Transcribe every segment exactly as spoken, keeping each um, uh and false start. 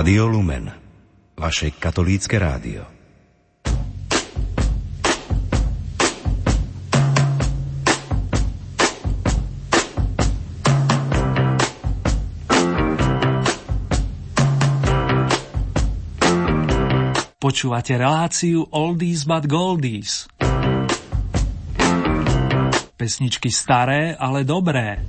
Rádio Lumen, vaše katolícke rádio. Počúvate reláciu Oldies but Goldies. Pesničky staré, ale dobré.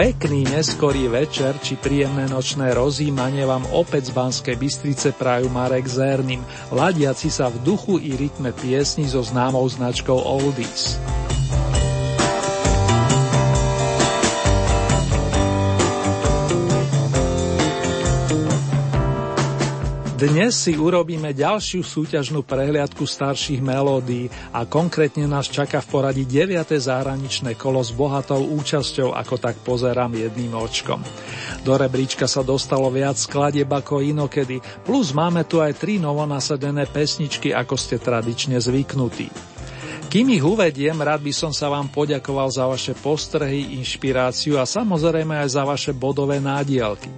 Pekný neskorý večer či príjemné nočné rozjímanie vám opäť z Banskej Bystrice prajú Marek Zernin, ladiaci sa v duchu i rytme piesni so známou značkou Oldies. Dnes si urobíme ďalšiu súťažnú prehliadku starších melódií a konkrétne nás čaká v poradí deviate zahraničné kolo s bohatou účasťou, ako tak pozerám jedným očkom. Do rebríčka sa dostalo viac skladieb ako inokedy, plus máme tu aj tri novonasadené pesničky, ako ste tradične zvyknutí. Kým ich uvediem, rád by som sa vám poďakoval za vaše postrehy, inšpiráciu a samozrejme aj za vaše bodové nádielky.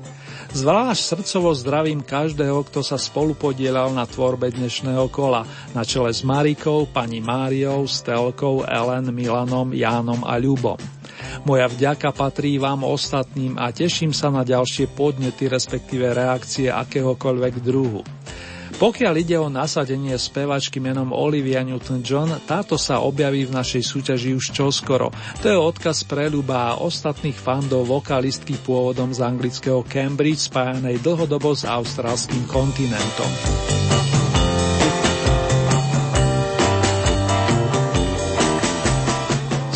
Zvlášť srdcovo zdravím každého, kto sa spolupodielal na tvorbe dnešného kola, na čele s Marikou, pani Máriou, Stelkou, Ellen, Milanom, Jánom a Ľubom. Moja vďaka patrí vám ostatným a teším sa na ďalšie podnety, respektíve reakcie akéhokoľvek druhu. Pokiaľ ide o nasadenie spevačky menom Olivia Newton-John, táto sa objaví v našej súťaži už čoskoro. To je odkaz pre Ľuba a ostatných fandov vokalistky pôvodom z anglického Cambridge, spájanej dlhodobo s austrálskym kontinentom.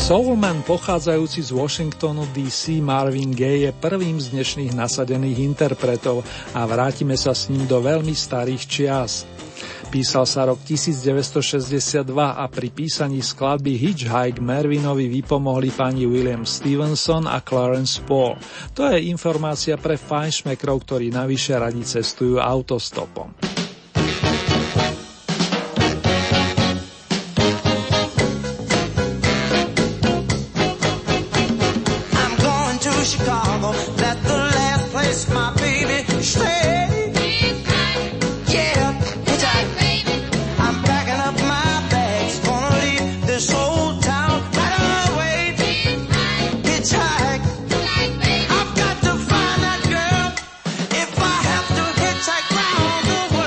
Soulman pochádzajúci z Washingtonu dé cé Marvin Gaye je prvým z dnešných nasadených interpretov a vrátime sa s ním do veľmi starých čias. Písal sa rok devätnásťstošesťdesiatdva a pri písaní skladby Hitchhike Marvinovi vypomohli pani William Stevenson a Clarence Paul. To je informácia pre fajnšmekrov, ktorí navyše radi cestujú autostopom. I've got to find that girl. If I have to hitchhike round the world.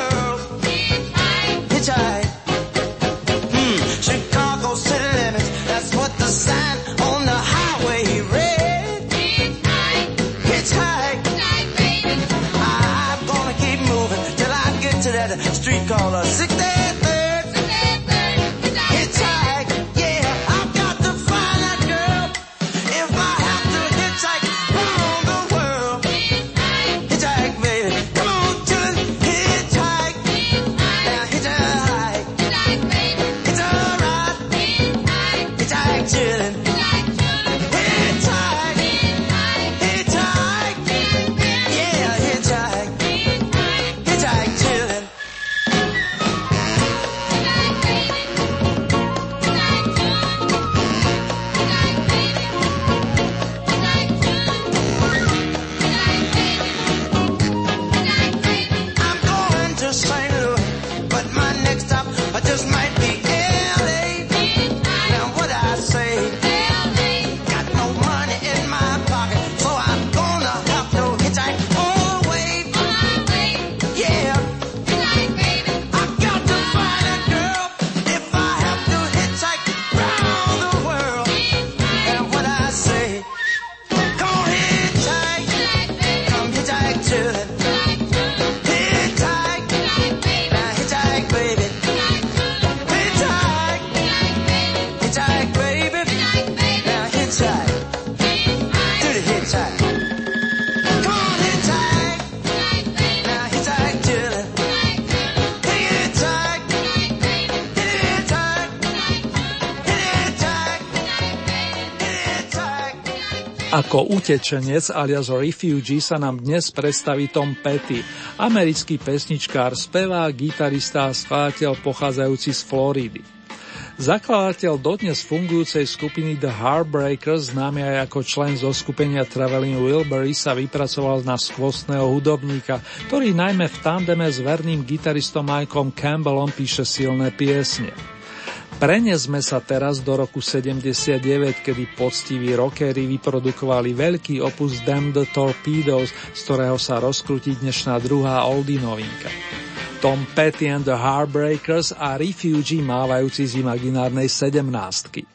Ako utečenec alias Refugee sa nám dnes predstaví Tom Petty, americký pesničkár, spevák, gitarista a skladateľ pochádzajúci z Floridy. Zakladateľ dodnes fungujúcej skupiny The Heartbreakers, známy aj ako člen zo skupenia Traveling Wilburys, sa vypracoval na skvostného hudobníka, ktorý najmä v tandeme s verným gitaristom Mikeom Campbellom píše silné piesne. Prenesme sa teraz do roku sedemdesiatdeväť, kedy poctiví rockeri vyprodukovali veľký opus Damn the Torpedoes, z ktorého sa rozkrutí dnešná druhá oldie novinka. Tom Petty and the Heartbreakers a Refugee mávajúci z imaginárnej sedemnástky.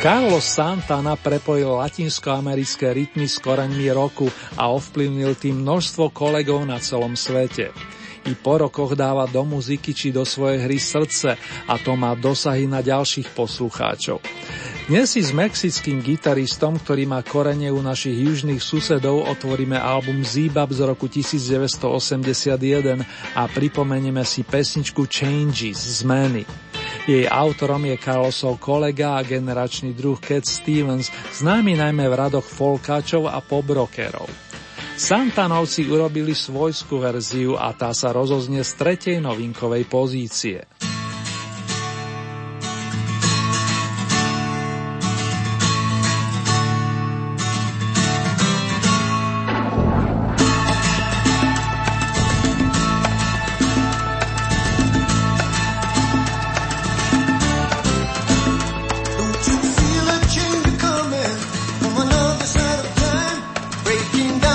Carlos Santana prepojil latinskoamerické rytmy s koreňmi rocku a ovplyvnil tým množstvo kolegov na celom svete. I po rokoch dáva do muziky či do svojej hry srdce a to má dosahy na ďalších poslucháčov. Dnes si s mexickým gitaristom, ktorý má korene u našich južných susedov, otvoríme album Zebop z roku devätnásťstoosemdesiatjeden a pripomenieme si pesničku Changes, Zmeny. Jej autorom je Carlosov kolega a generačný druh Cat Stevens, známy najmä v radoch folkáčov a pobrokerov. Santanovci urobili svojskú verziu a tá sa rozoznie z tretej novinkovej pozície. Breaking down.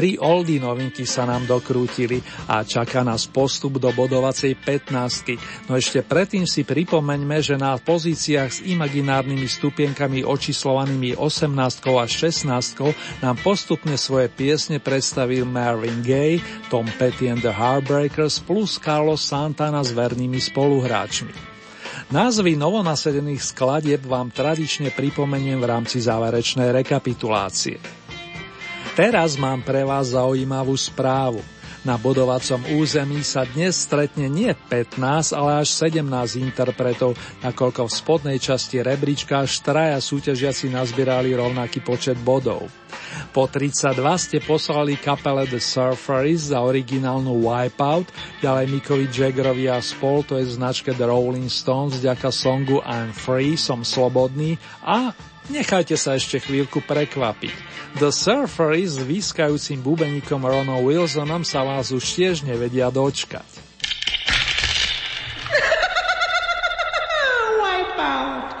Tri oldy novinky sa nám dokrútili a čaká nás postup do bodovacej pätnástky. No ešte predtým si pripomeňme, že na pozíciách s imaginárnymi stupienkami očíslovanými osemnástkou a šestnástkou nám postupne svoje piesne predstavil Marvin Gaye, Tom Petty and the Heartbreakers plus Carlos Santana s vernými spoluhráčmi. Názvy novonasedených skladieb vám tradične pripomeniem v rámci záverečnej rekapitulácie. Teraz mám pre vás zaujímavú správu. Na bodovacom území sa dnes stretne nie pätnásť, ale až sedemnásť interpretov, nakoľko v spodnej časti rebríčka až traja súťažiaci nazbierali rovnaký počet bodov. Po tridsaťdva ste poslali kapele The Surfaris za originálnu Wipeout, ďalej Mikovi Jaggerovi a spol, to je značke The Rolling Stones, vďaka songu I'm Free, som slobodný a... Nechajte sa ešte chvíľku prekvapiť. The Surfaris s výskajúcim bubeníkom Ronom Wilsonom sa vás už tiež nevedia dočkať. about?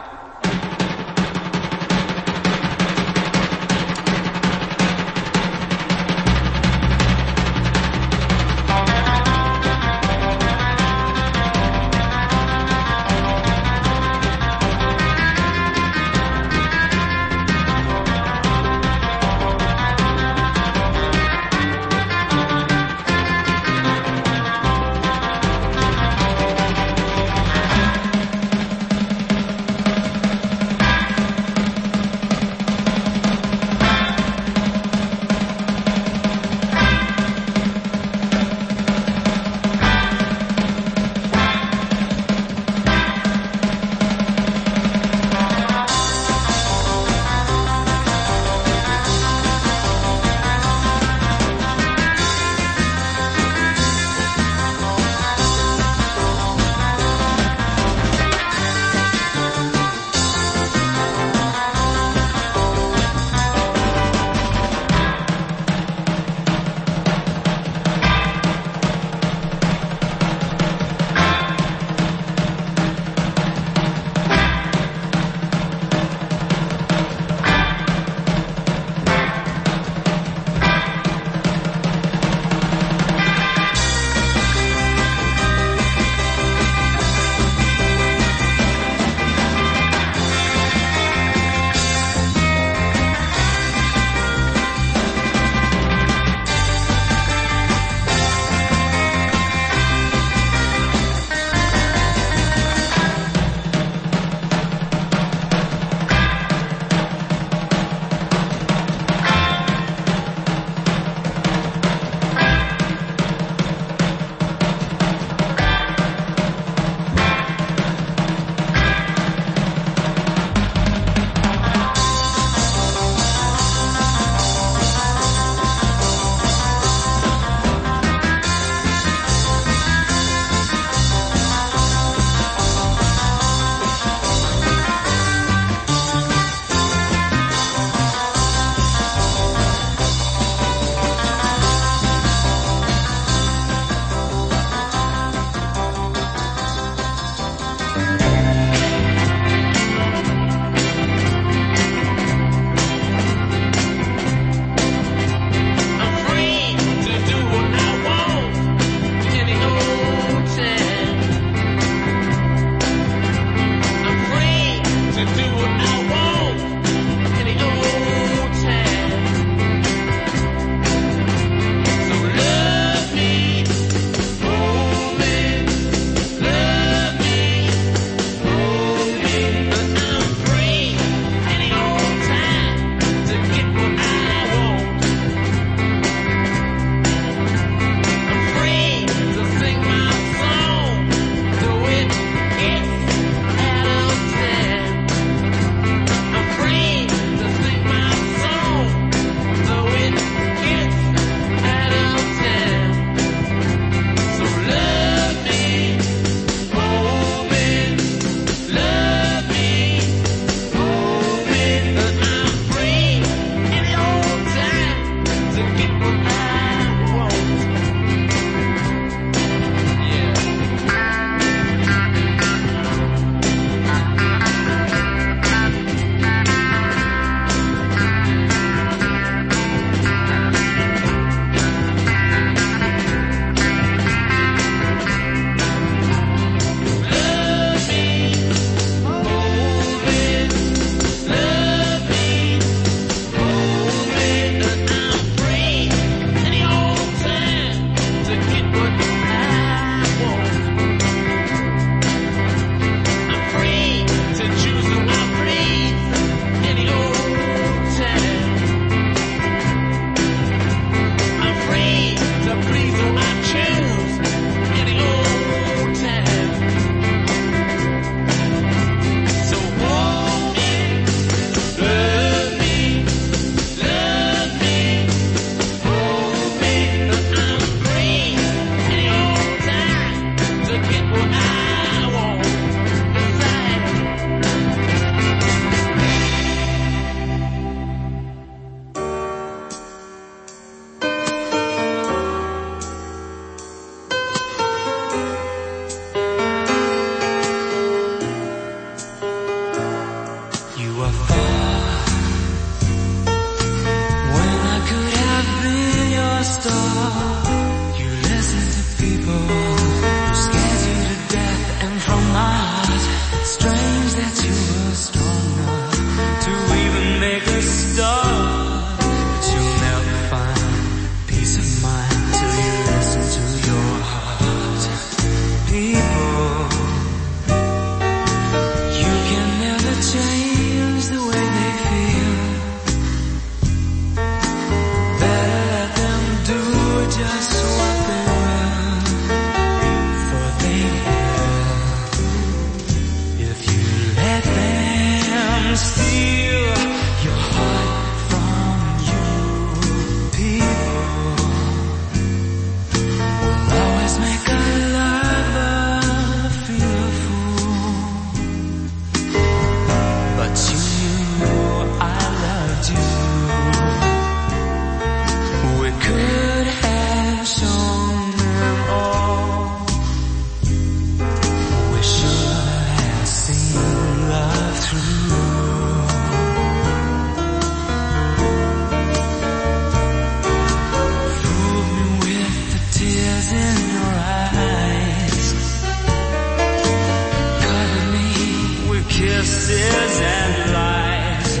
kisses and lies.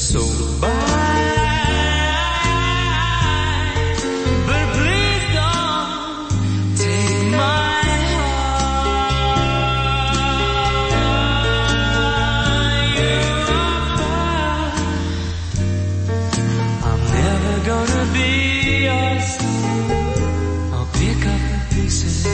So bye, but please don't take my heart. You're fine. I'm never gonna be yours. I'll pick up the pieces.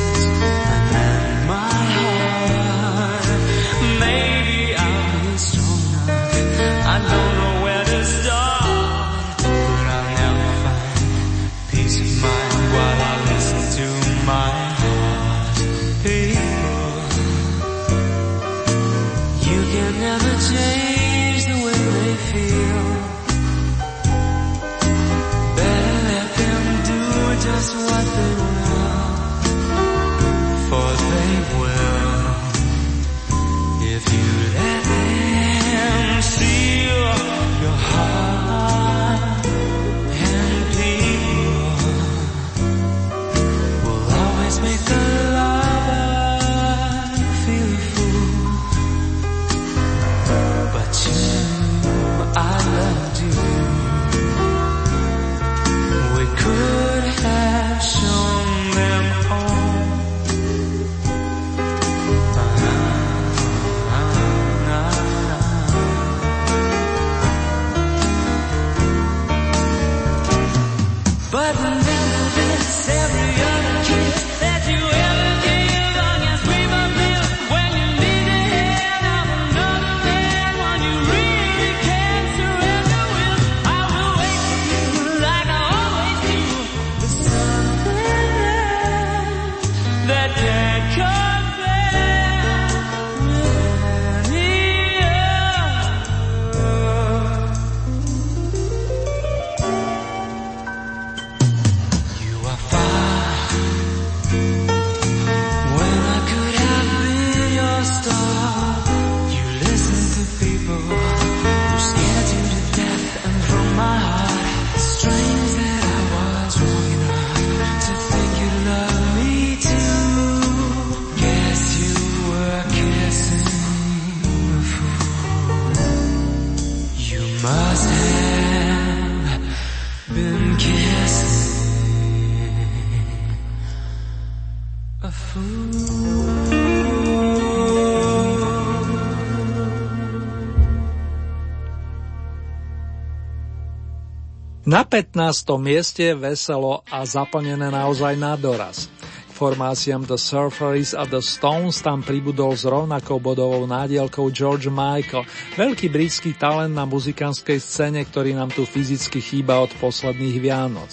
Na pätnástom mieste veselo a zaplnené naozaj na doraz. K formáciám The Surfaris a The Stones tam pribudol s rovnakou bodovou nádielkou George Michael, veľký britský talent na muzikantskej scéne, ktorý nám tu fyzicky chýba od posledných Vianoc.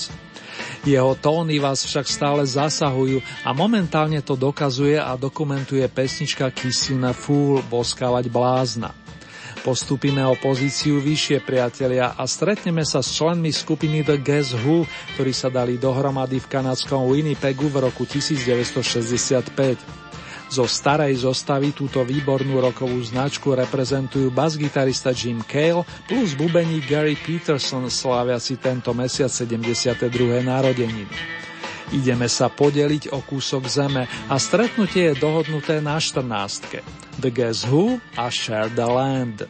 Jeho tóny vás však stále zasahujú a momentálne to dokazuje a dokumentuje pesnička Kissing a Fool, boskávať blázna. Postupíme o pozíciu vyššie, priatelia, a stretneme sa s členmi skupiny The Guess Who, ktorí sa dali dohromady v kanadskom Winnipegu v roku devätnásť šesťdesiatpäť. Zo starej zostavy túto výbornú rokovú značku reprezentujú basgitarista Jim Cale plus bubeník Gary Peterson, sláviaci tento mesiac sedemdesiate druhé narodeniny. Ideme sa podeliť o kúsok zeme a stretnutie je dohodnuté na štrnástke. The Guess Who a Share the Land.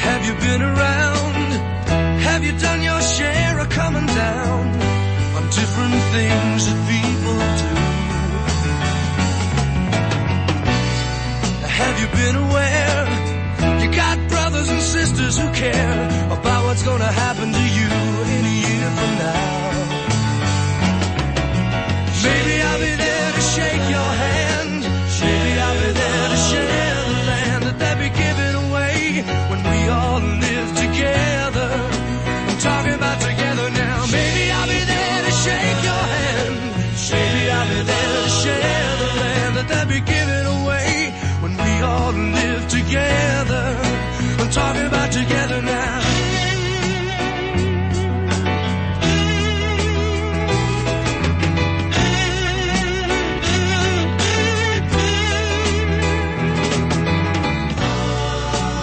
Have you been around? Have you done your share of coming down on different things that people do? Have you been aware? Got brothers and sisters who care about what's gonna happen to you in a year from now. Maybe I'll be there to shake your hand. Maybe I'll be there to share the land that they be giving away when we all live together. I'm talking about together now. Maybe I'll be there to shake your hand. Maybe I'll be there to share the land that they be giving away when we all live together. I'm talking about together now.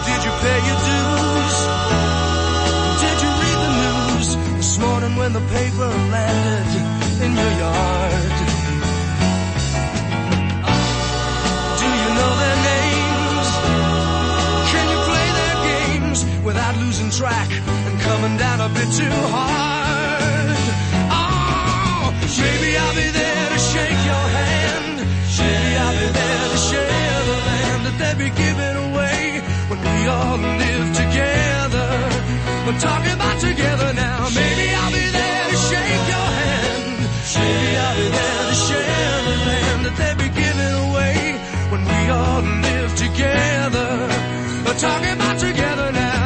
Did you pay your dues? start losing track and coming down a bit too hard. Oh, maybe I'll be there to shake your hand. Maybe I'll be there to share the land that they be giving away when we all live together. We're talking about together now. Maybe I'll be there to shake your hand. Maybe I'll be there to share the land that they be giving away when we all live together. We're talking about together now.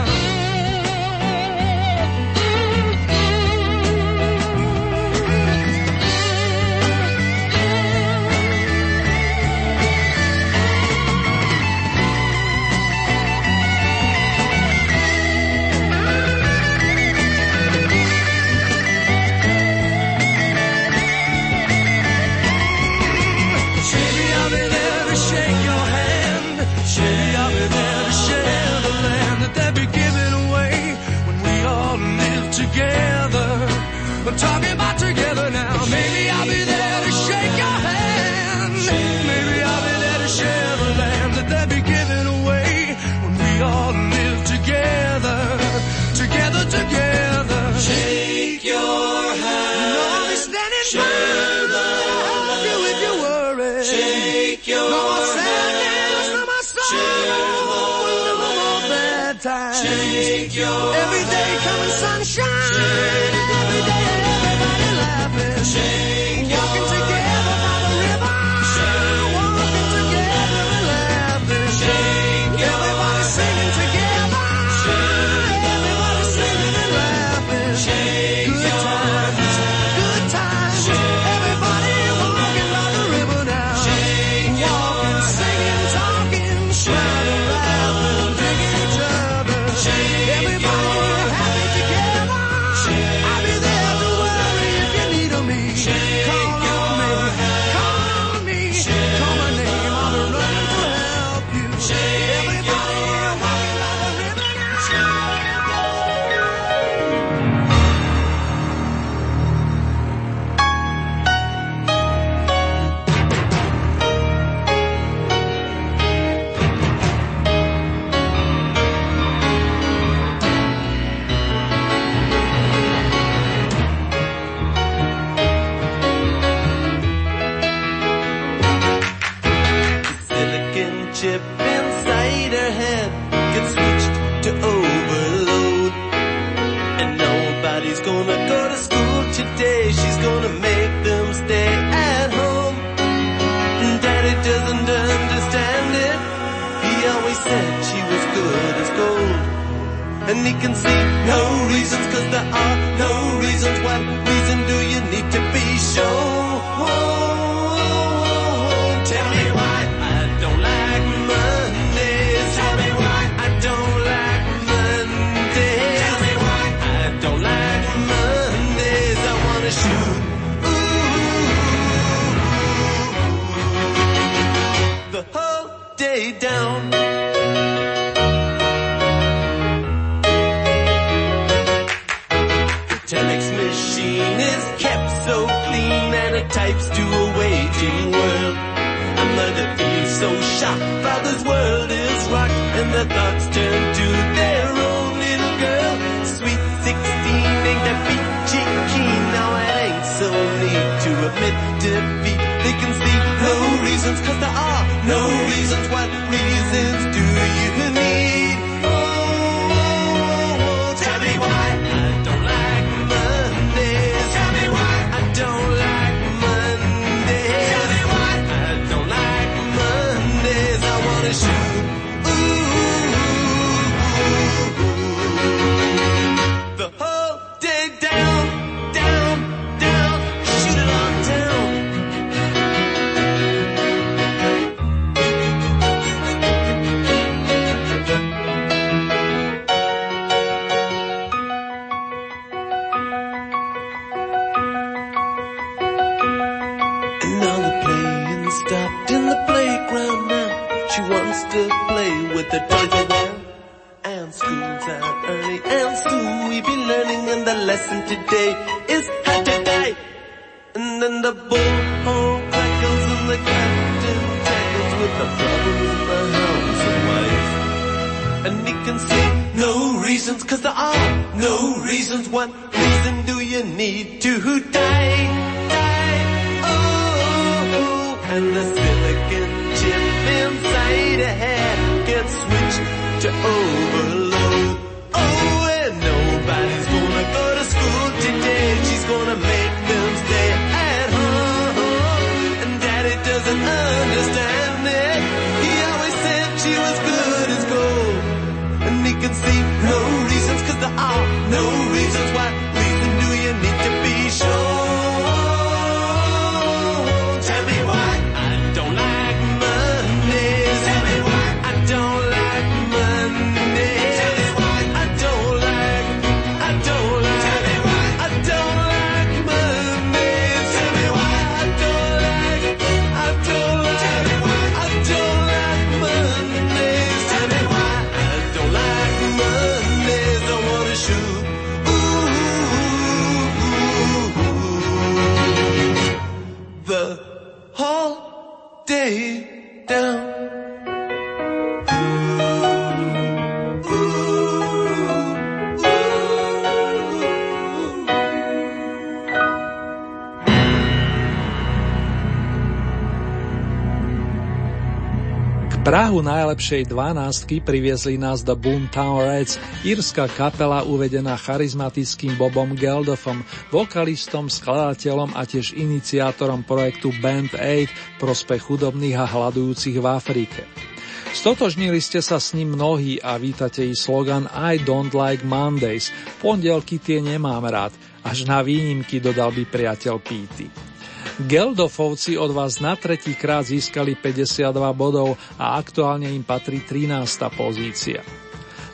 We're talking about together now. Maybe I'll be there to shake your hand. Maybe I'll be there to share the land that they'll be giving away when we all live together, together, together. Shake your hand. You know I'll be standing by. Share the land. Help you if you're worried. Shake your no more sadness, no more sorrow. Share the land. No more bad times. Shake your hand. Every day coming sunshine. Shake every day. And he can see no reasons, cause there are no reasons. What reason do you need to be shown? Tell me why I don't like Mondays. Tell me why I don't like Mondays. Tell me why I don't like Mondays. I wanna shoot. Ooh. The whole day down. Types to a waging world. A mother feels so shocked. Father's world is rocked, and the thoughts turn to their own little girl. Sweet sixteen, ain't that peachy keen? Now I ain't so neat to admit defeat. They can see no reasons, cause there are no reasons. What reasons do you need? Oh, oh, oh. Tell me why I don't like Mondays. Tell me why I don't like. reasons, cause there are no reasons. What reason do you need to die, die, oh, oh. And the silicon chip inside your head gets switched to overload. Oh, and nobody's gonna go to school today. She's gonna make them stay at home. And Daddy doesn't understand it. He always said she was good as gold. And he could see no reasons, cause there are no reasons. What reason do you need to be shown? Tell me why I don't like Mondays. Tell me why I don't like Mondays. Tell me why I don't like, I don't like. Tell me why I don't like Mondays. Tell me why I don't like, I don't like. Tell me why I don't like Mondays. Tell me why I don't like Mondays. I wanna shoot. Ooh, the whole day down. Prahu najlepšej dvanástky priviezli nás The Boomtown Rats, írska kapela uvedená charizmatickým Bobom Geldofom, vokalistom, skladateľom a tiež iniciátorom projektu Band Aid prospech chudobných a hladujúcich v Afrike. Stotožnili ste sa s ním mnohí a vítate i slogan I don't like Mondays, pondelky tie nemám rád, až na výnimky, dodal by priateľ Píty. Geldofovci od vás na tretí krát získali päťdesiatdva bodov a aktuálne im patrí trinásta pozícia.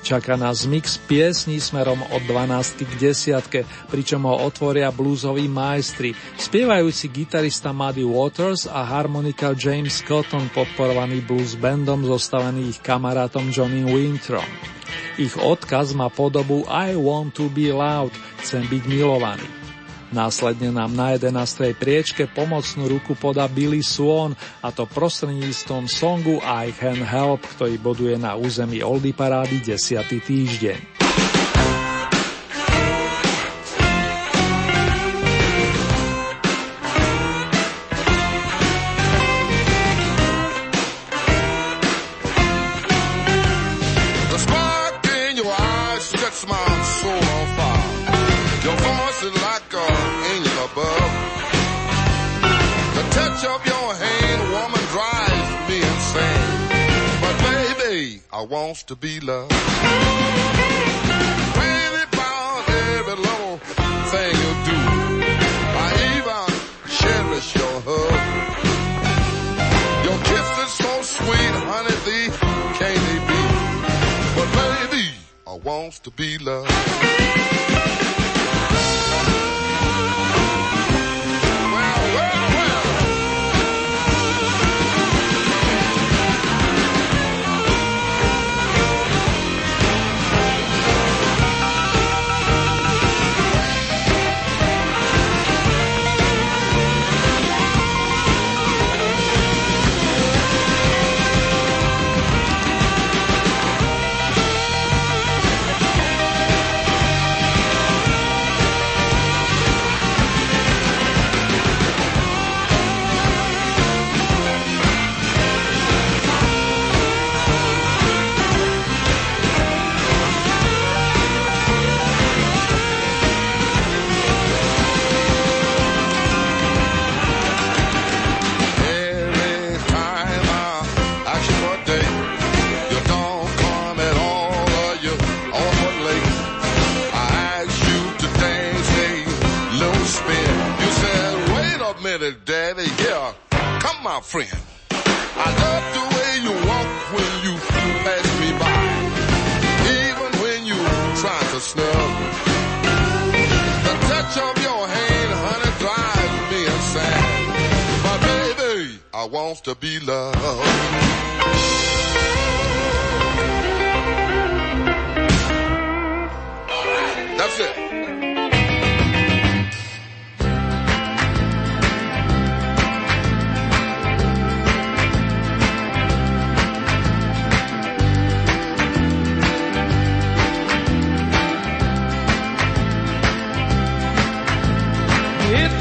Čaká nás mix piesní smerom od dvanástky k desiatke, pričom ho otvoria bluesoví majstri, spievajúci gitarista Muddy Waters a harmonika James Cotton podporovaný blues bandom zostavený ich kamarátom Johnny Wintrom. Ich odkaz má podobu I want to be loved, chcem byť milovaný. Následne nám na jedenástej priečke pomocnú ruku podá Billy Swan, a to prostredníctvom songu I Can Help, ktorý boduje na území Oldie parády desiaty týždeň. I wants to be loved. When it bound every little thing you do, I even cherish your hug. Your kiss is so sweet, honey, thee can't they be? But baby, I wants to be loved. Well, well, well. Daddy, yeah, come my friend. I love the way you walk when you pass me by, even when you try to snub. The touch of your hand, honey, drives me insane. But baby, I want to be loved.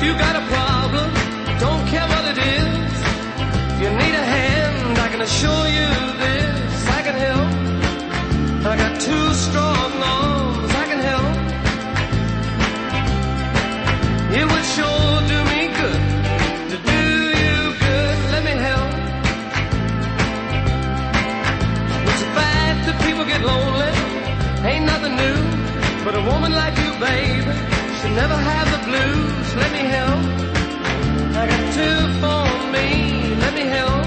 If you got a problem, don't care what it is. If you need a hand, I can assure you this. I can help. I got two strong arms. I can help. It would sure do me good to do you good. Let me help. It's a fact that people get lonely. Ain't nothing new. But a woman like you, babe, should never have the blues. Let me help. I got two for me. Let me help.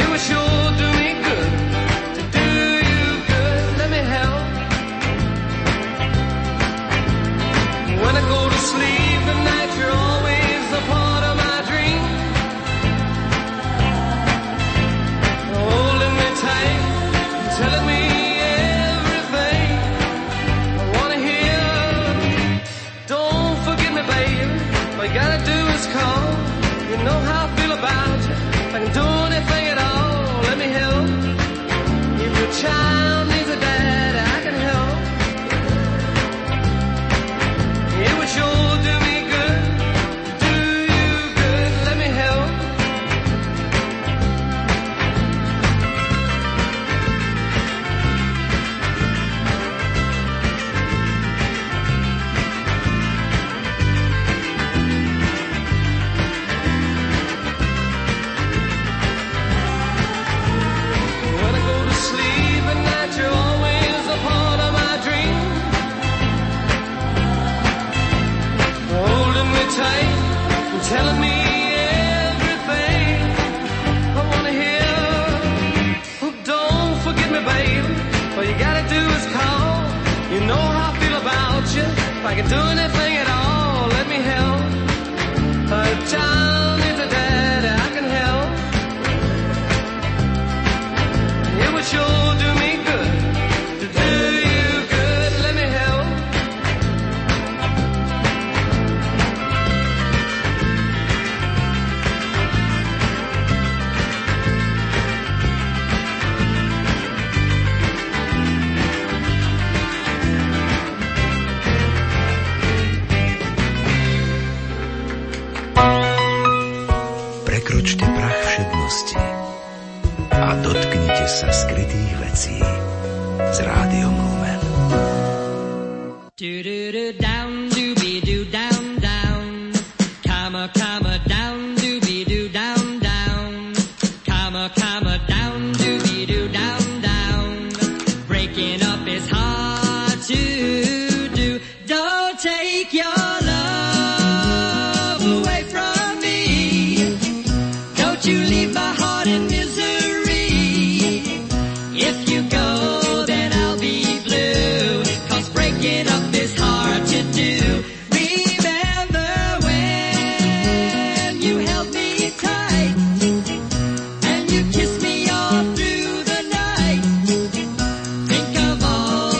It would sure do me good to do you good. Let me help. When I go to sleep at night, you're always a part of my dream. Holding me tight, telling me. All you gotta do is call. You know how I feel about you. I can do anything at all. Let me help. If your child needs a dad, I can help. It would sure do me good, do you good. Let me help. Telling me everything I wanna hear. Oh, don't forget me, baby. All you gotta do is call. You know how I feel about you. If I can do anything at all, let me help. A child needs a dad, I can help. It would sure do me good to do you good. Let me help. Prekročte prach všednosti a dotknite sa skrytých vecí s rádiom Lumen. Down, doobie, doo, down, down. Kama, kama, down, doobie, doo, down, down. Kama, kama, down, doobie, doo, down, down. Breaking up is hard to do. Don't take your love away from you, leave my heart in misery. If you go, then I'll be blue, 'cause breaking up is hard to do. Remember when you held me tight and you kissed me all through the night. Think of all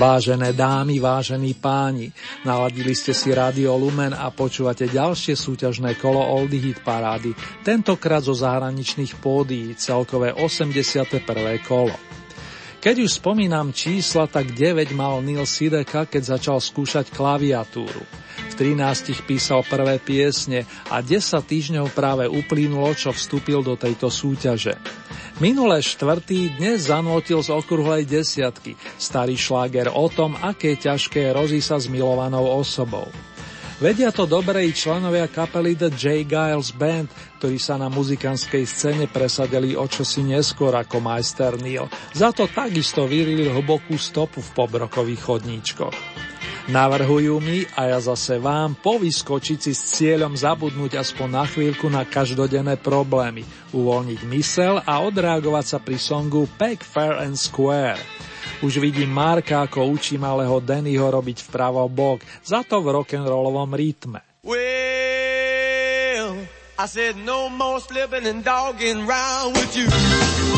Vážené dámy, vážení páni, naladili ste si Rádio Lumen a počúvate ďalšie súťažné kolo Oldy Hit Parády, tentokrát zo zahraničných pódií, celkové osemdesiate prvé kolo. Keď už spomínam čísla, tak deväť mal Neil Sedaka, keď začal skúšať klaviatúru. V trinástich písal prvé piesne a desať týždňov práve uplynulo, čo vstúpil do tejto súťaže. Minulé štvrtý dnes zanútil z okrúhlej desiatky, starý šláger o tom, aké ťažké rozí sa s milovanou osobou. Vedia to dobre i členovia kapely The J. Giles Band, ktorí sa na muzikantskej scéne presadili o čosi neskôr ako majster Neil. Za to takisto vyrili hlbokú stopu v pobrokových chodníčkoch. Navrhujú mi, a ja zase vám, povyskočiť si s cieľom zabudnúť aspoň na chvíľku na každodenné problémy, uvoľniť mysel a odreagovať sa pri songu Pack Fair and Square. Už vidím Marka, ako učí malého Dannyho robiť vpravo bok, za to v rock'n'rollovom rytme. Well, I said no more slipping and dogging round with you. Yeah.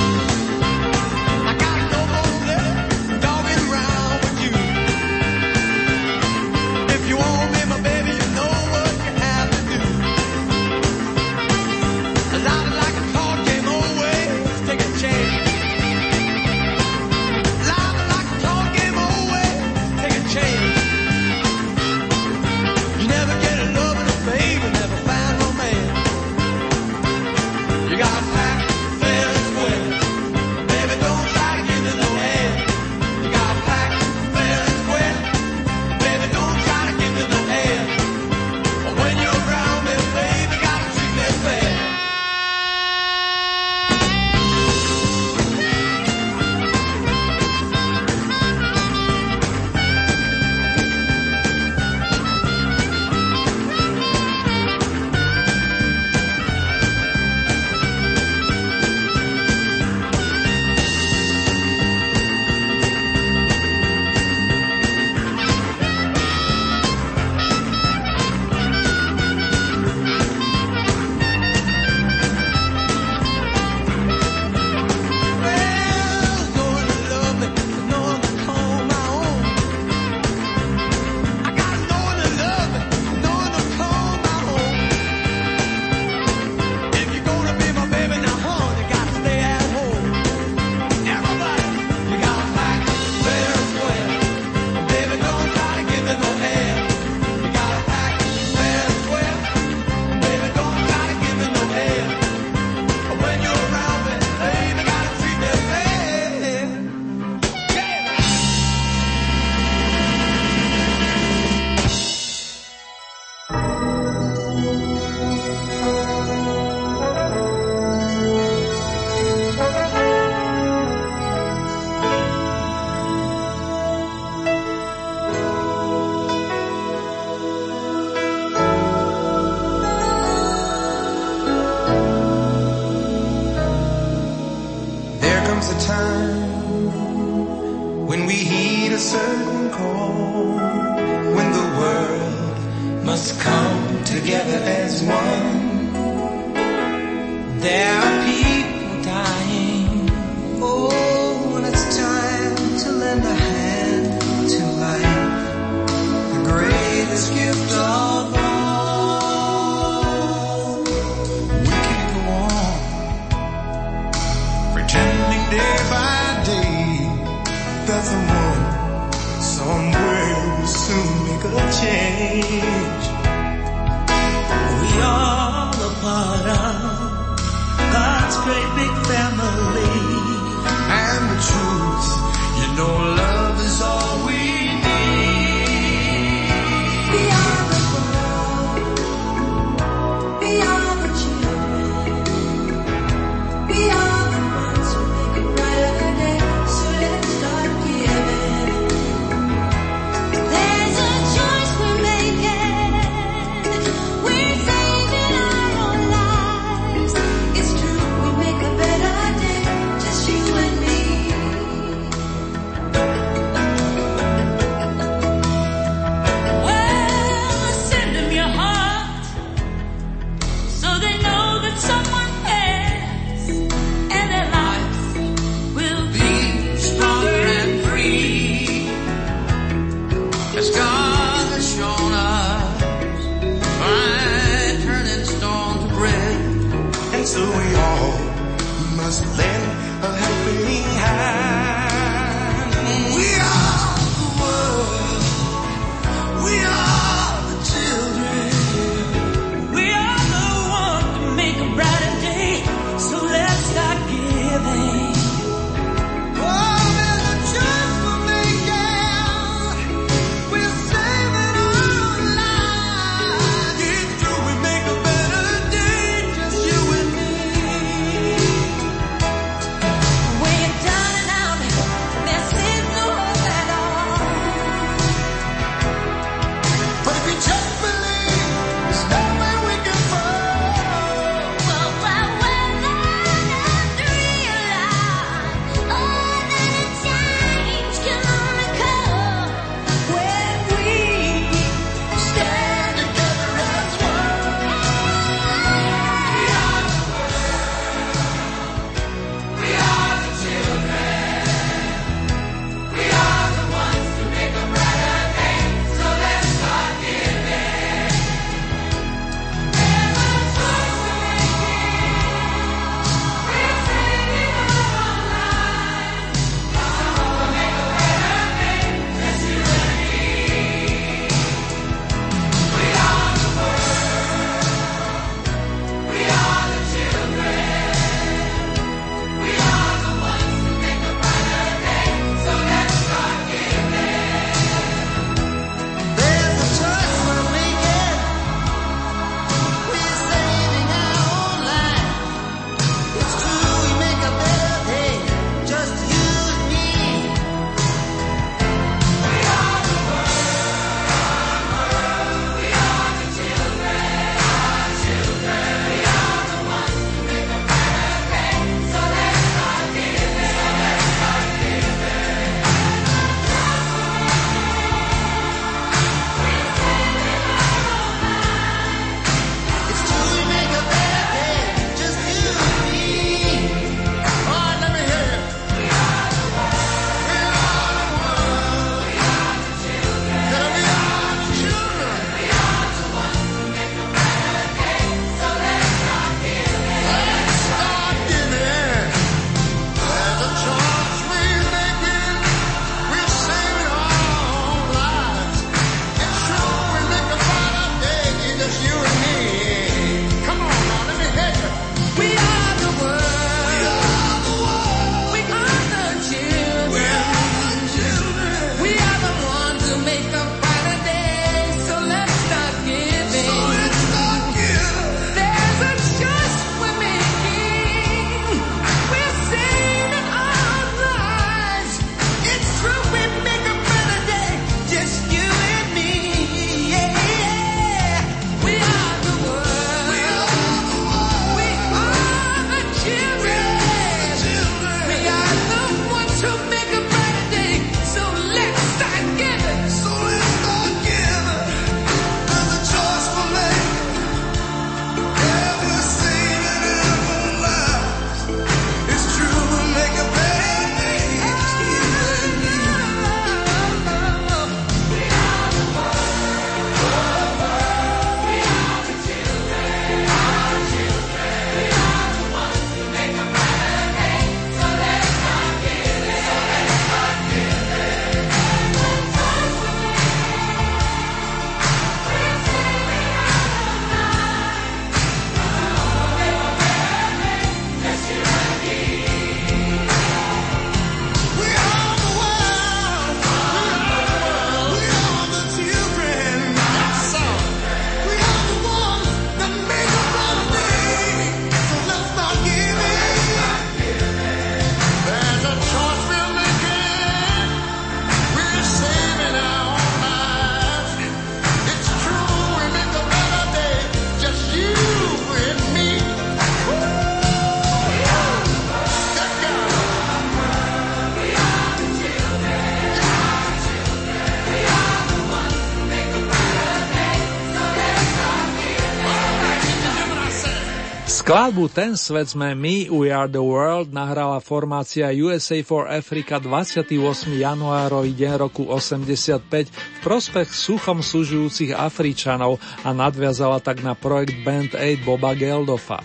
Skladbu Ten svet sme my, We Are The World, nahrala formácia ú es á for Africa dvadsiateho ôsmeho januárový deň roku osemdesiatpäť v prospech suchom súžujúcich Afričanov a nadviazala tak na projekt Band Aid Boba Geldofa.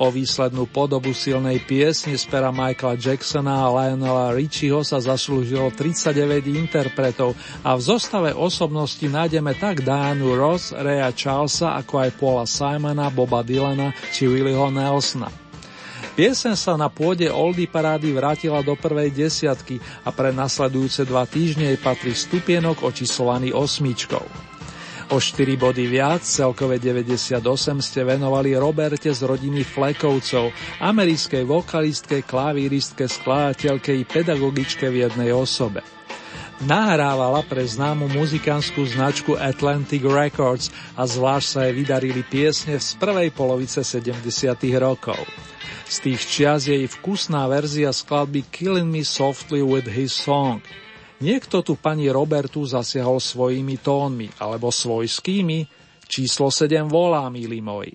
O výslednú podobu silnej piesne z pera Michaela Jacksona a Lionela Richieho sa zaslúžilo tridsaťdeväť interpretov a v zostave osobnosti nájdeme tak Dianu Ross, Raya Charlesa, ako aj Paula Simona, Boba Dylana či Willyho Nelsona. Pieseň sa na pôde Oldie parády vrátila do prvej desiatky a pre nasledujúce dva týždne jej patrí stupienok očíslovaný osmičkou. O štyri body viac, celkové deväťdesiatosem, ste venovali Roberte z rodiny Flekovcov, americkej vokalistke, klavíristke, skladateľke i pedagogičke v jednej osobe. Nahrávala pre známu muzikantskú značku Atlantic Records a zvlášť sa jej vydarili piesne z prvej polovice sedemdesiatych rokov. Z tých čias je jej vkusná verzia skladby Killing Me Softly with His Song. Niekto tu pani Robertu zasiahol svojimi tónmi, alebo svojskými, číslo sedem volá, milí moji.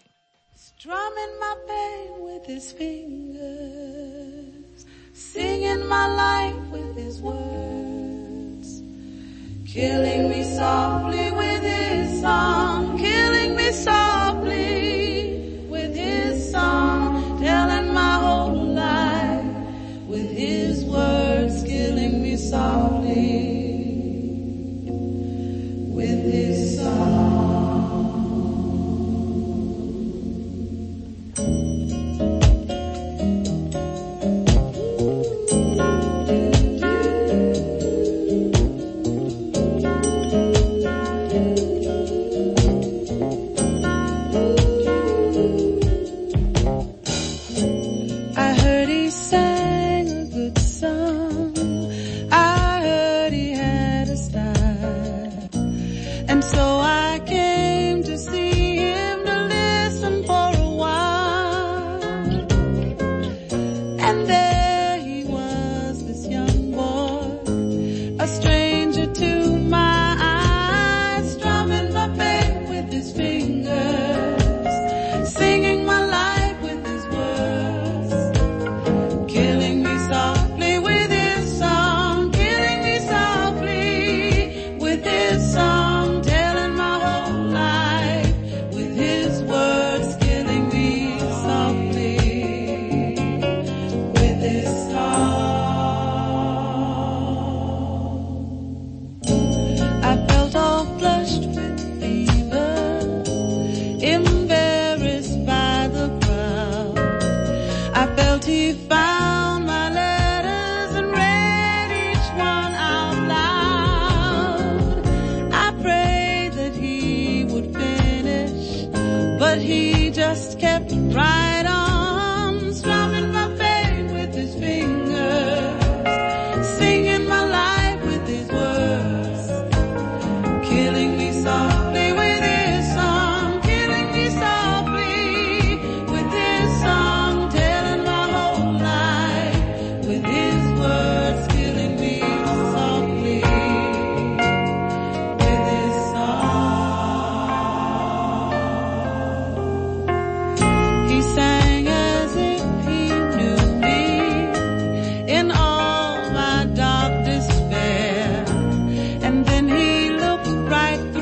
Strumming my pain with his fingers, singing my life with his words, killing me softly with his song, killing me softly with his song, telling my whole life with his words, killing me softly with his song. I heard he sang a good song, I heard he had a style, and so I came to see him to listen for a while. And there he was, this young boy, a stranger to my eyes, strumming my pain with his fingers, singing my life with his words, killing me softly with his song, killing me softly with his song, telling my whole life with his words, killing me softly with his song. I felt all flushed with fever, embarrassed by the crowd. I felt he found my letters and read each one out loud. I prayed that he would finish, but he just kept right on, strumming my pain with his fingers, singing my life with his words, killing me softly with his song, killing me softly with his song, telling my whole life with his words, killing me softly with his song. He sang as if he knew me in all my dark despair, and then he looked right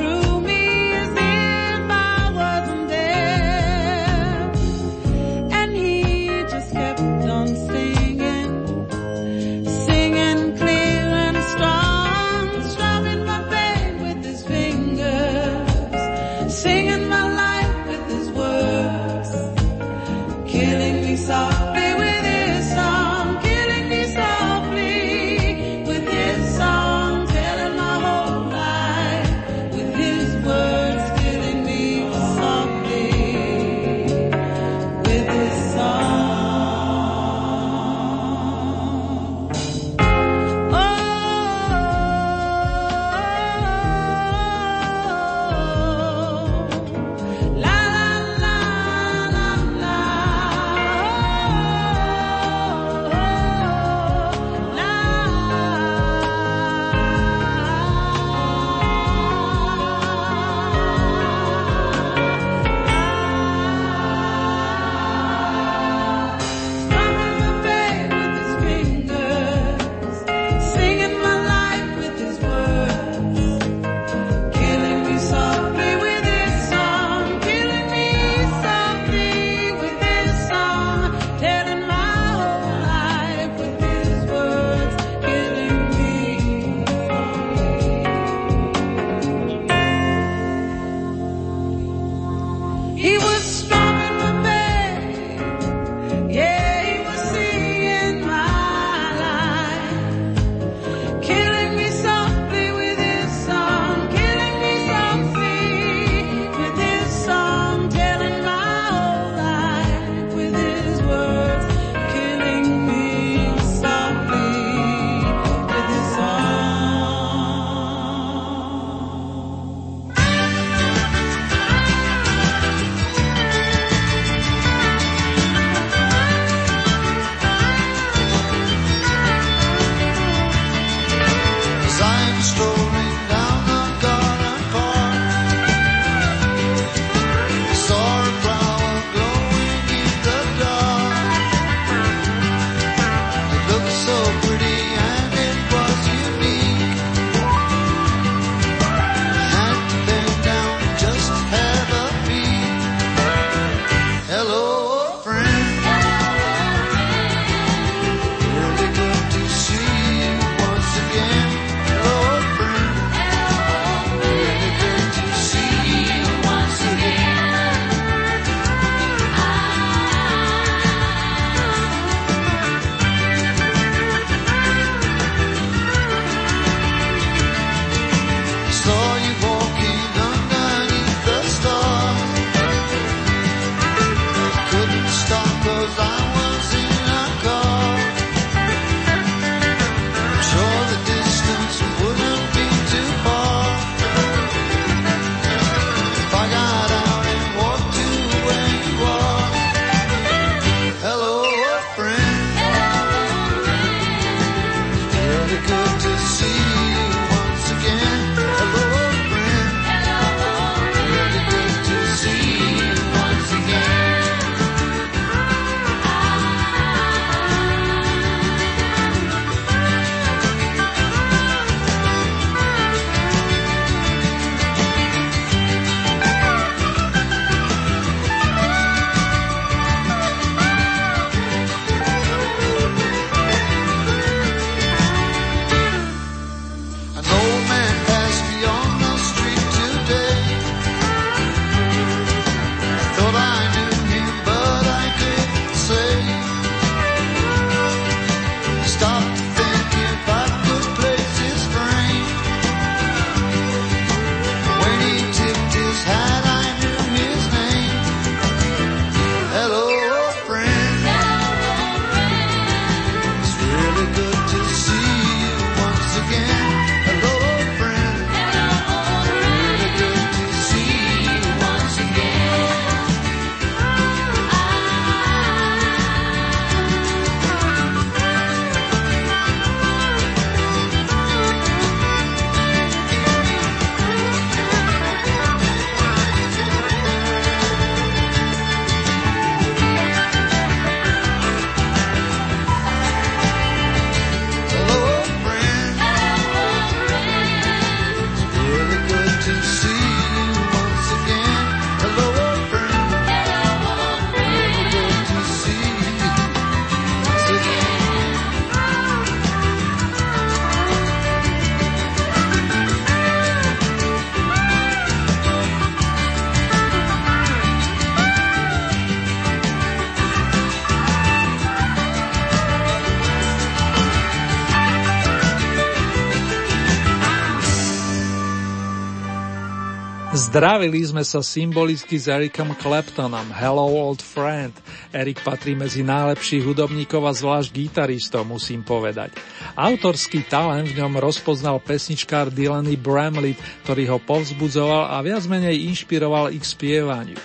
Zdravili sme sa symbolicky s Ericom Claptonom, Hello Old Friend. Eric patrí medzi najlepších hudobníkov a zvlášť gitaristov, musím povedať. Autorský talent v ňom rozpoznal pesničkár Dylan Bramlett, ktorý ho povzbudzoval a viac menej inšpiroval ich spievaniu.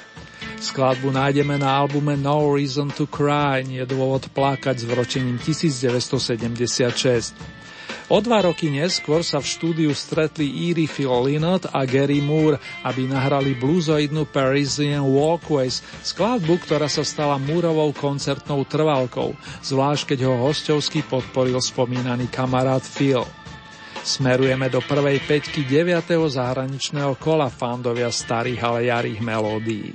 Skladbu nájdeme na albume No Reason to Cry, nie dôvod plakať, s vročením devätnásťstosedemdesiatšesť. O dva roky neskôr sa v štúdiu stretli Iri Phil Lynott a Gary Moore, aby nahrali bluesoidnú Parisian Walkways, skladbu, ktorá sa stala Moorovou koncertnou trvalkou, zvlášť keď ho hosťovsky podporil spomínaný kamarát Phil. Smerujeme do prvej päťky deviateho zahraničného kola, fandovia starých, ale jarých melódií.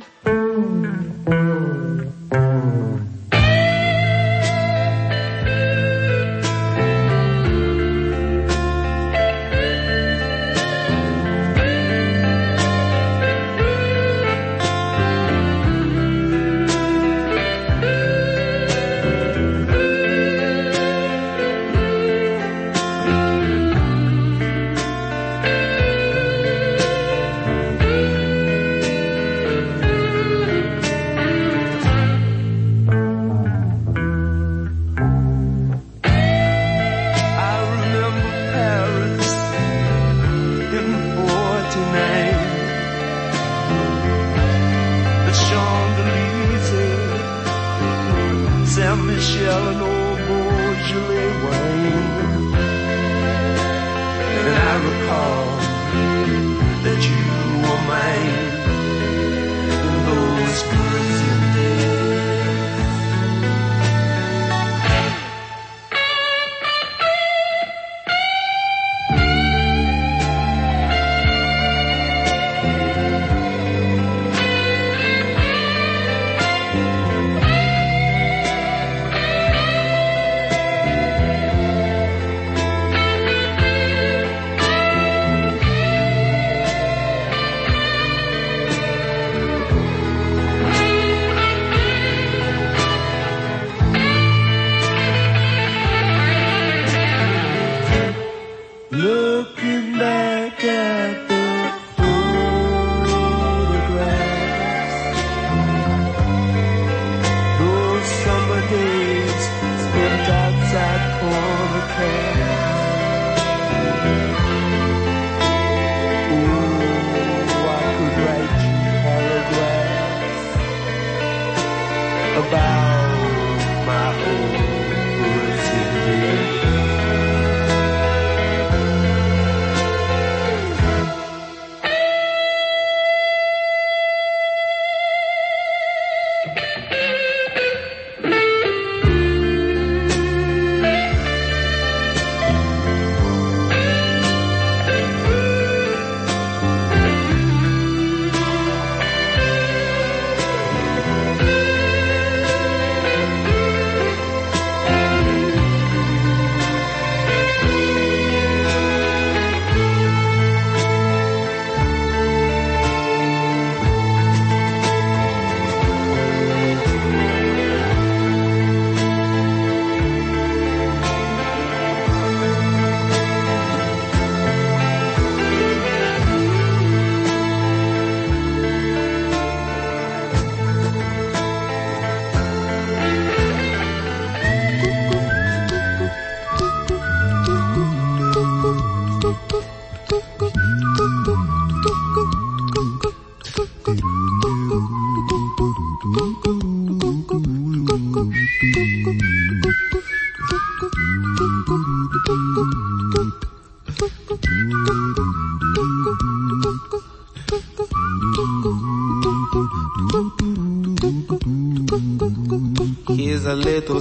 Little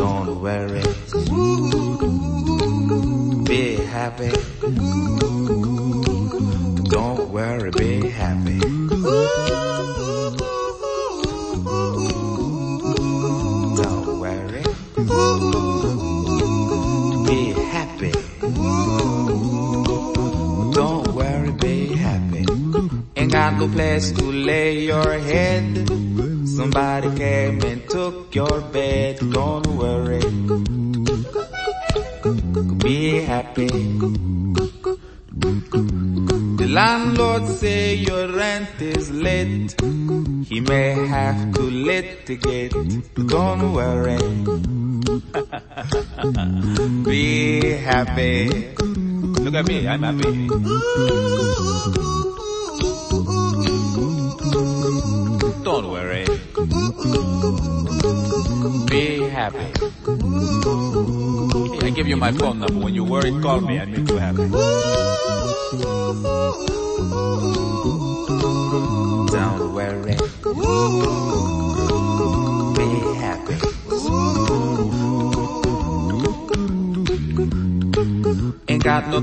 Don't worry, be happy. Don't Don't worry, be happy. Don't worry, be happy. Don't worry, be happy. Ain't got no place to lay your head. Somebody came and took your bed. Don't worry, be happy. Landlord say your rent is late. He may have to litigate. Don't worry, be happy. Look at me, I'm happy. Don't worry, be happy. I give you my phone number. When you worry, call me. I make you happy. Don't worry, be happy. Ain't got no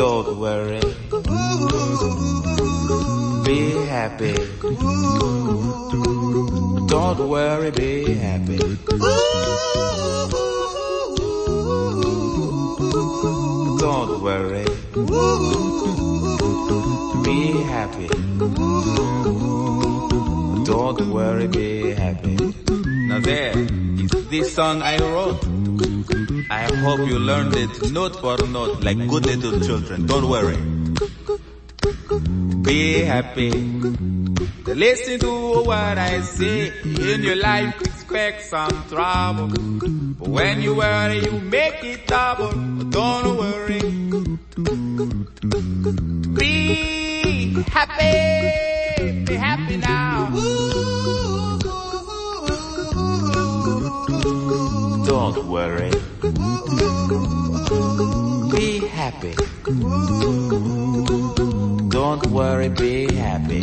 Don't worry, be happy. Don't worry, be happy. Don't worry, be happy. Don't worry, be happy. Now there is this song I wrote. I hope you learned it note for note like good little children. Don't worry, be happy. Listen to what I say. In your life expect some trouble, but when you worry you make it double. Don't worry, be happy. Be happy now. Don't worry, be happy. Don't worry, be happy.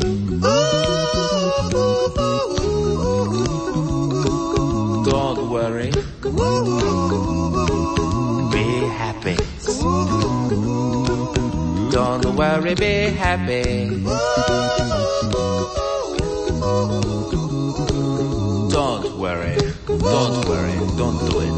Don't worry, be happy. Don't worry, be happy. Don't worry, don't worry, don't do it.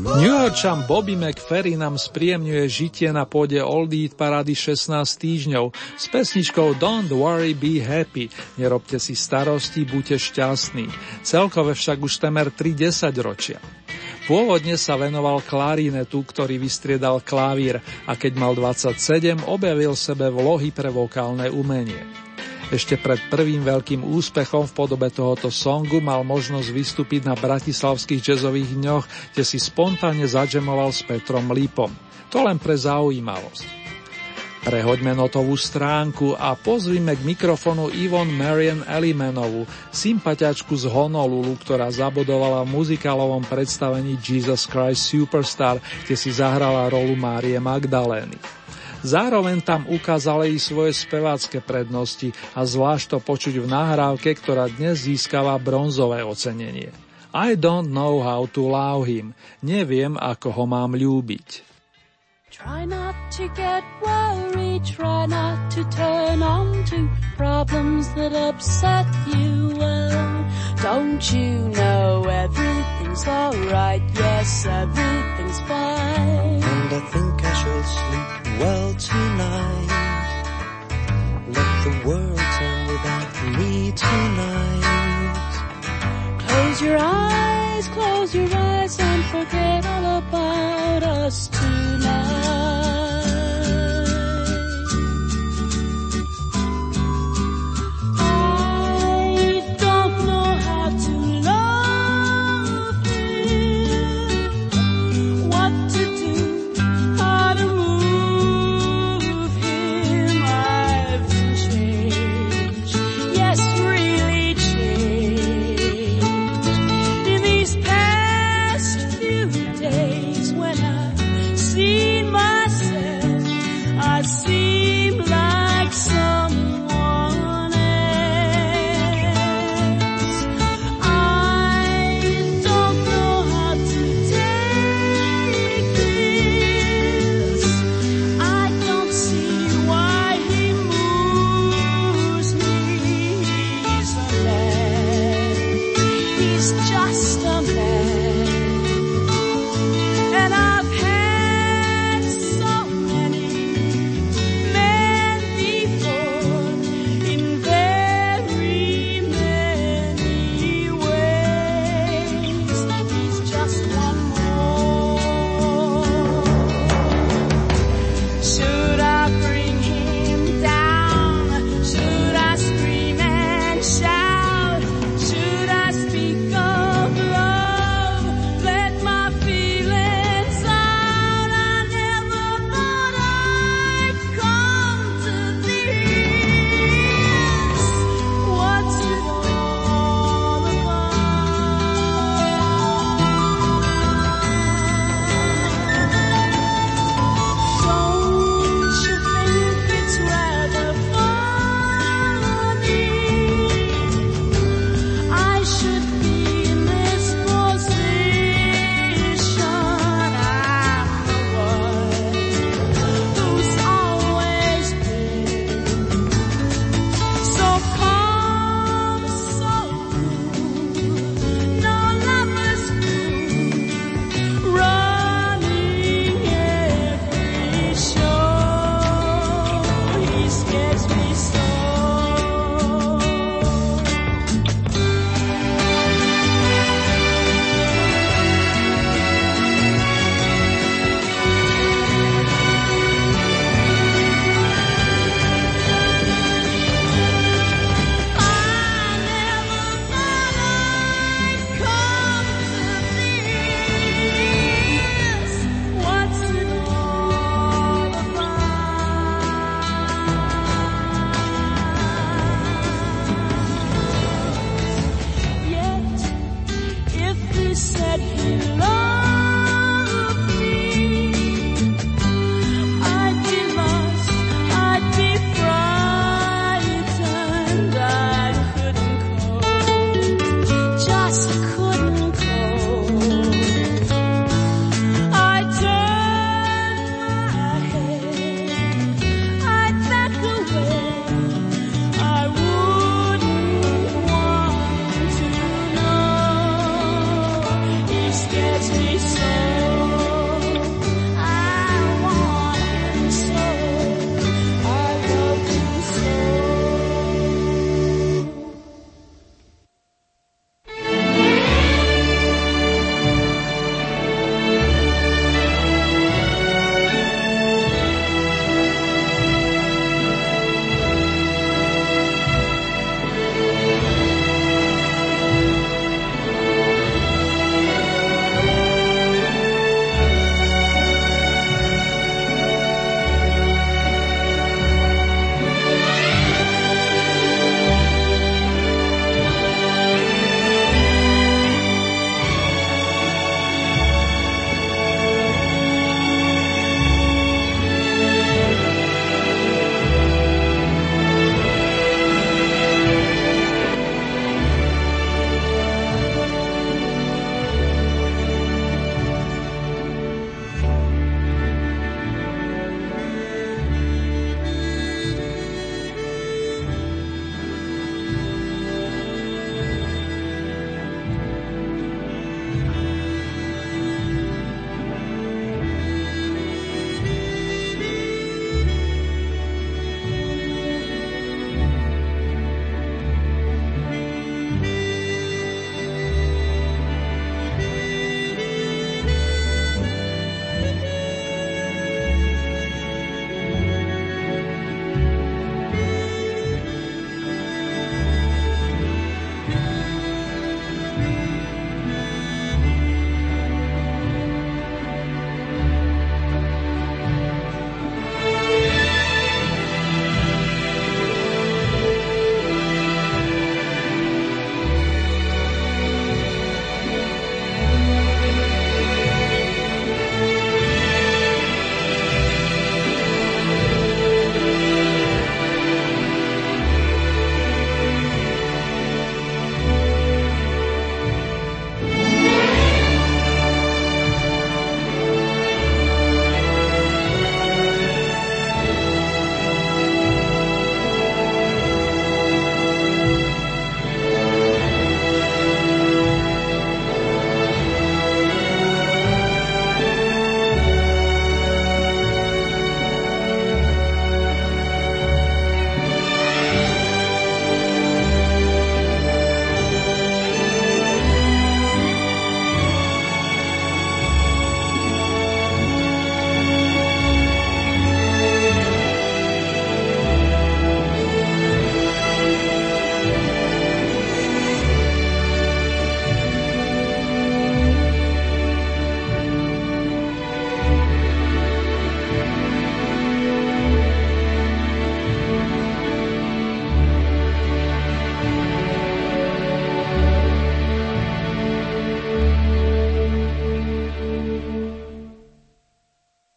New Yorkčan Bobby McFerrin nám spríjemňuje žitie na pôde Oldie parády šestnásť týždňov s pesničkou Don't worry, be happy. Nerobte si starosti, buďte šťastní. Celkové však už temer tri desaťročia. Pôvodne sa venoval klarinetu, ktorý vystriedal klavír, a keď mal dvadsaťsedem, objavil sebe vlohy pre vokálne umenie. Ešte pred prvým veľkým úspechom v podobe tohoto songu mal možnosť vystúpiť na bratislavských jazzových dňoch, kde si spontánne zadžemoval s Petrom Lípom. To len pre zaujímavosť. Prehoďme notovú stránku a pozvime k mikrofonu Yvonne Marian Ellimanovú, sympatiačku z Honolulu, ktorá zabodovala v muzikálovom predstavení Jesus Christ Superstar, kde si zahrala rolu Márie Magdalény. Zároveň tam ukázala i svoje spevácké prednosti a zvlášť to počuť v nahrávke, ktorá dnes získava bronzové ocenenie. I don't know how to love him. Neviem, ako ho mám ľúbiť. Try not to get worried, try not to turn on to problems that upset you. Well, don't you know everything's alright, yes, everything's fine. And I think I shall sleep well tonight. Let the world turn without me tonight. Close your eyes, close your eyes and forget all about us.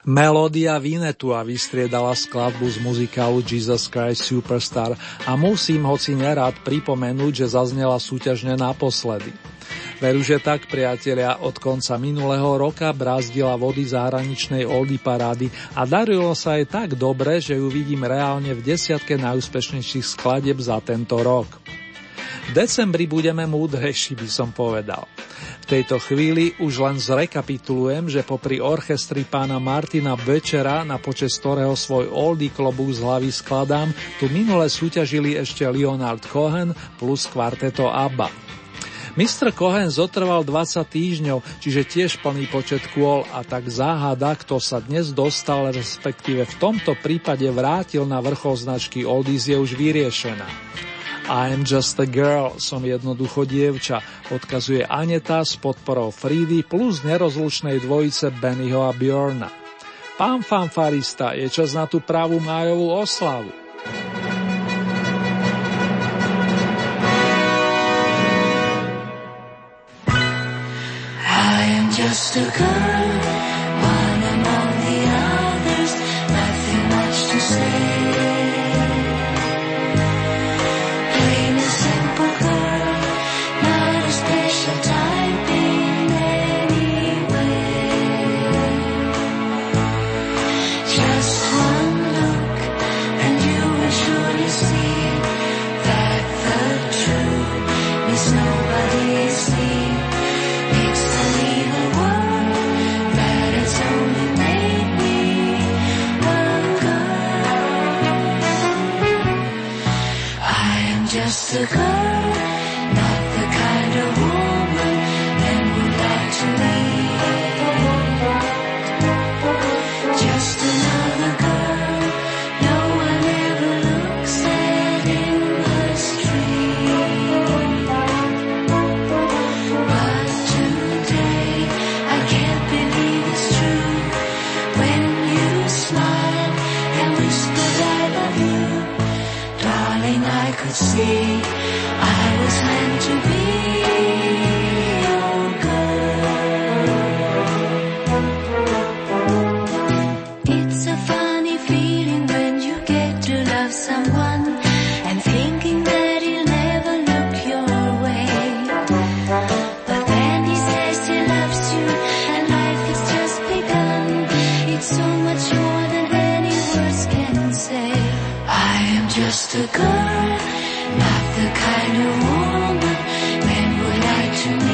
Melódia Vinetua vystriedala skladbu z muzikálu Jesus Christ Superstar a musím hoci nerád pripomenúť, že zaznela súťažne naposledy. Veru, že tak, priatelia, od konca minulého roka brázdila vody zahraničnej oldie parády a darilo sa aj tak dobre, že ju vidím reálne v desiatke najúspešnejších skladieb za tento rok. V decembri budeme múdrejší, by som povedal. V tejto chvíli už len zrekapitulujem, že popri orchestri pána Martina Böttchera, na počest ktorého svoj oldie klobúk z hlavy skladám, tu minule súťažili ešte Leonard Cohen plus kvarteto ABBA. mister Cohen zotrval dvadsať týždňov, čiže tiež plný počet kôl, a tak záhada, kto sa dnes dostal, respektíve v tomto prípade vrátil na vrchol značky oldies, je už vyriešená. I'm just a girl, som jednoducho dievča, odkazuje Aneta s podporou Fridy plus nerozlučnej dvojice Bennyho a Bjorna. Pán fanfarista, je čas na tú pravú májovú oslavu. I am just a girl, one among the others, nothing much to say. Just a girl, not the kind of woman men would like to be. Just another girl, no one ever looks at in the street. But today, I can't believe it's true, when you smile and whispered I love you. Darling, I could see I was meant to be your girl. It's a funny feeling when you get to love someone and thinking that he'll never look your way. But then he says he loves you and life has just begun. It's so much more than any words can say. I am just a girl, not the kind of woman men would like to meet.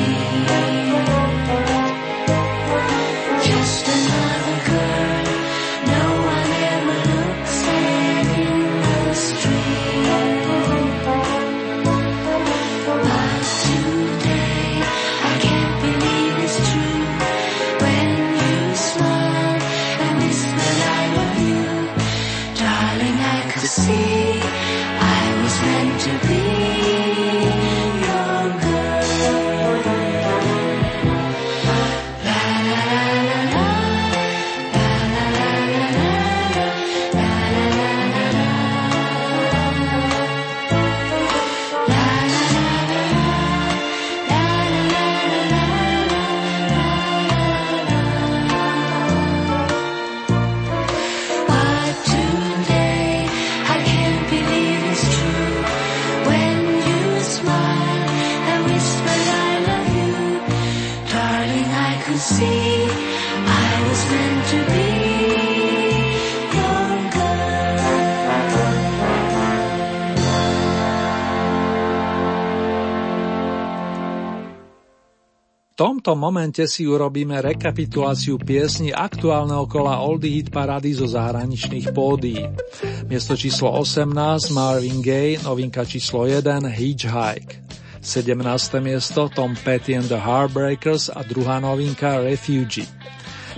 Just another girl, no one ever looks at in the street. But today, I can't believe it's true, when you smile and whisper I love you. Darling, I could see I was meant to be your girl. La la la la, la la la la la, la la la la la, la la la la, la la la la la. But today I can't believe it's true, when you smile and whisper I love you. Darling, I could see I was meant to be your girl. V tomto momente si urobíme rekapituláciu piesni aktuálneho kola oldie hit parády zo zahraničných pódií. Miesto číslo osemnásť Marvin Gaye, novinka číslo jeden Hitchhike. sedemnáste miesto Tom Petty and the Heartbreakers a druhá novinka Refugee.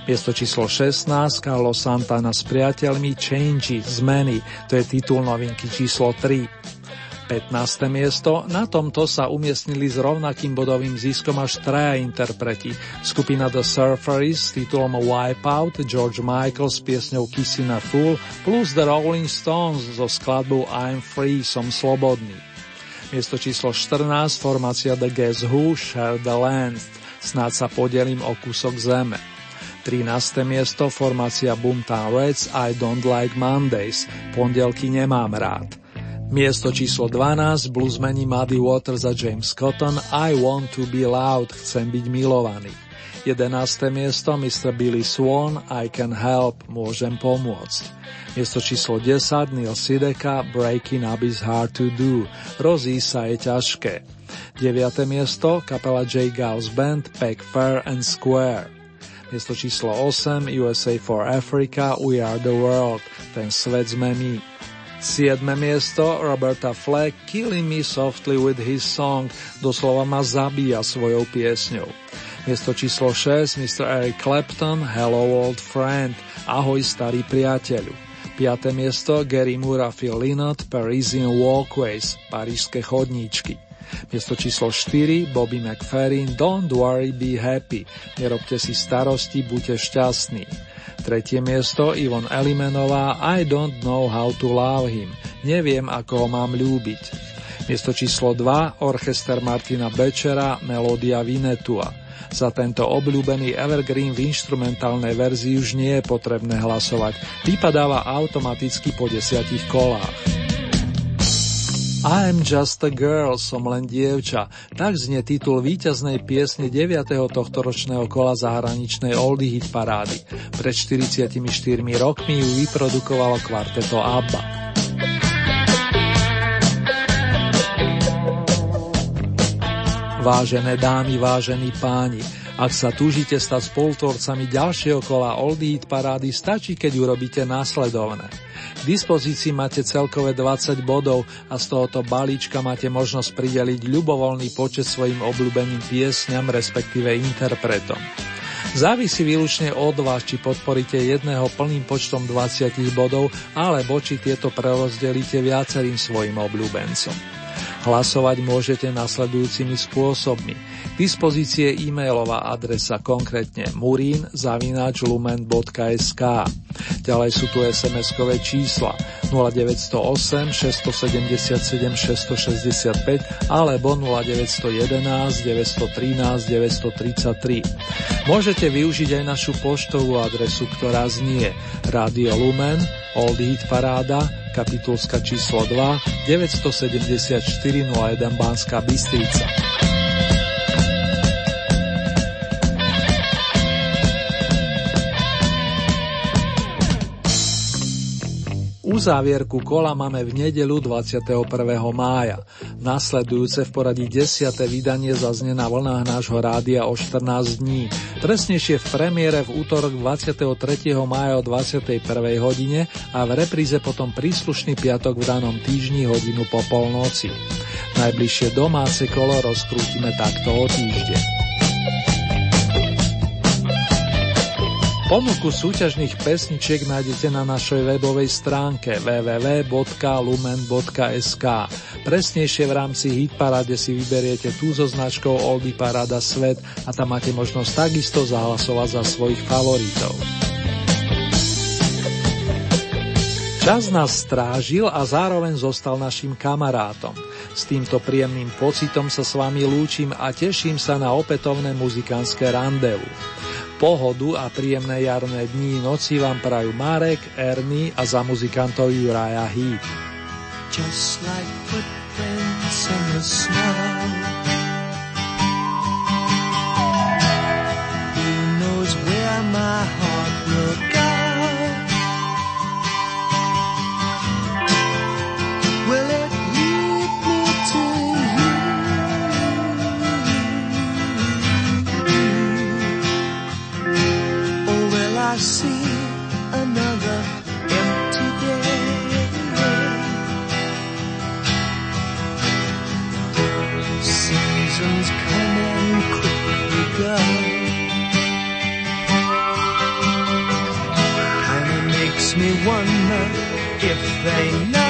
Miesto číslo šestnásť Carlos Santana s priateľmi Changes, Zmeny, to je titul novinky číslo tri. pätnáste miesto, na tomto sa umiestnili s rovnakým bodovým ziskom až traja interpreti. Skupina The Surfaris s titulom Wipeout, George Michael s piesňou Kissing a Fool plus The Rolling Stones so skladbou I'm Free, som slobodný. Miesto číslo štrnásť, formácia The Guess Who, Share the Land, Snáď sa podelím o kúsok zeme. trináste miesto formácia Boomtown Rats I Don't Like Mondays, pondelky nemám rád. Miesto číslo dvanásť, bluesmeni Muddy Waters a James Cotton I Want to Be Loved, chcem byť milovaný. jedenáste miesto mister Billy Swan I Can Help, môžem pomôcť. Miesto číslo desať, Neil Sedaka Breaking Up is Hard to Do, rozísť sa je ťažké. deviate miesto kapela J. Gals Band Pack Fair and Square. Miesto číslo osem, U S A for Africa We Are The World, ten svet sme my. siedme miesto Roberta Flack Killing Me Softly with His Song, doslova ma zabíja svojou piesňou. Miesto číslo šesť mister Eric Clapton Hello Old Friend, ahoj starý priateľu. piate miesto Gary Moore a Phil Lynott Parisian Walkways, parížske chodníčky. Miesto číslo štyri Bobby McFerrin Don't worry, be happy, nerobte si starosti, buďte šťastní. Tretie miesto Ivon Elimenová I don't know how to love him, neviem ako ho mám ľúbiť. Miesto číslo dva orchester Martina Bečera Melódia Vinetua. Za tento obľúbený evergreen v inštrumentálnej verzii už nie je potrebné hlasovať, vypadáva automaticky po desiatich kolách. I'm just a girl, som len dievča, tak znie titul víťaznej piesne deviateho tohtoročného kola zahraničnej oldie hit parády. Pred štyridsiatimi štyrmi rokmi ju vyprodukovalo kvarteto ABBA. Vážené dámy, vážení páni, ak sa túžite stať spolutvorcami ďalšieho kola Oldie Hit parády, stačí, keď urobíte následovné. K dispozícii máte celkové dvadsať bodov a z tohoto balíčka máte možnosť prideliť ľubovoľný počet svojim obľúbeným piesňam, respektíve interpretom. Závisí výlučne od vás, či podporíte jedného plným počtom dvadsať bodov, alebo či tieto prerozdelíte viacerým svojim obľúbencom. Hlasovať môžete nasledujúcimi spôsobmi. K dispozícii je e-mailová adresa, konkrétne murin zavináč lumen bodka es ká. Ďalej sú tu es em eskové čísla nula deväť nula osem šesť sedem sedem šesť šesť päť alebo nula deväť jedna jedna deväť jedna tri deväť tri tri. Môžete využiť aj našu poštovú adresu, ktorá znie Rádio Lumen, Old Hit Paráda, Kapitulska číslo dva, deväť sedem štyri nula jeden Banská Bystrica. Uzávierku kola máme v nedeľu dvadsiateho prvého mája. Nasledujúce v poradí desiate vydanie zaznie na vlnách nášho rádia o štrnásť dní. Presnejšie v premiére v útorok dvadsiateho tretieho mája o dvadsiatej prvej hodine a v repríze potom príslušný piatok v danom týždni hodinu po polnoci. Najbližšie domáce kolo rozkrútime takto o týždeň. Ponuku súťažných pesničiek nájdete na našej webovej stránke w w w bodka lumen bodka es ká. Presnejšie v rámci Hitparáde si vyberiete tú so značkou Oldie Paráda Svet a tam máte možnosť takisto zahlasovať za svojich favoritov. Čas nás strážil a zároveň zostal našim kamarátom. S týmto príjemným pocitom sa s vami lúčim a teším sa na opätovné muzikantské randevu. Pohodu a príjemné jarné dni i noci vám prajú Marek, Ernie a za muzikantov Juraja Heat. Just like footprints in the snow, who knows where my heart will go? Will it lead me to you? I see another empty day. Seasons come and quickly go. Kinda makes me wonder if they know.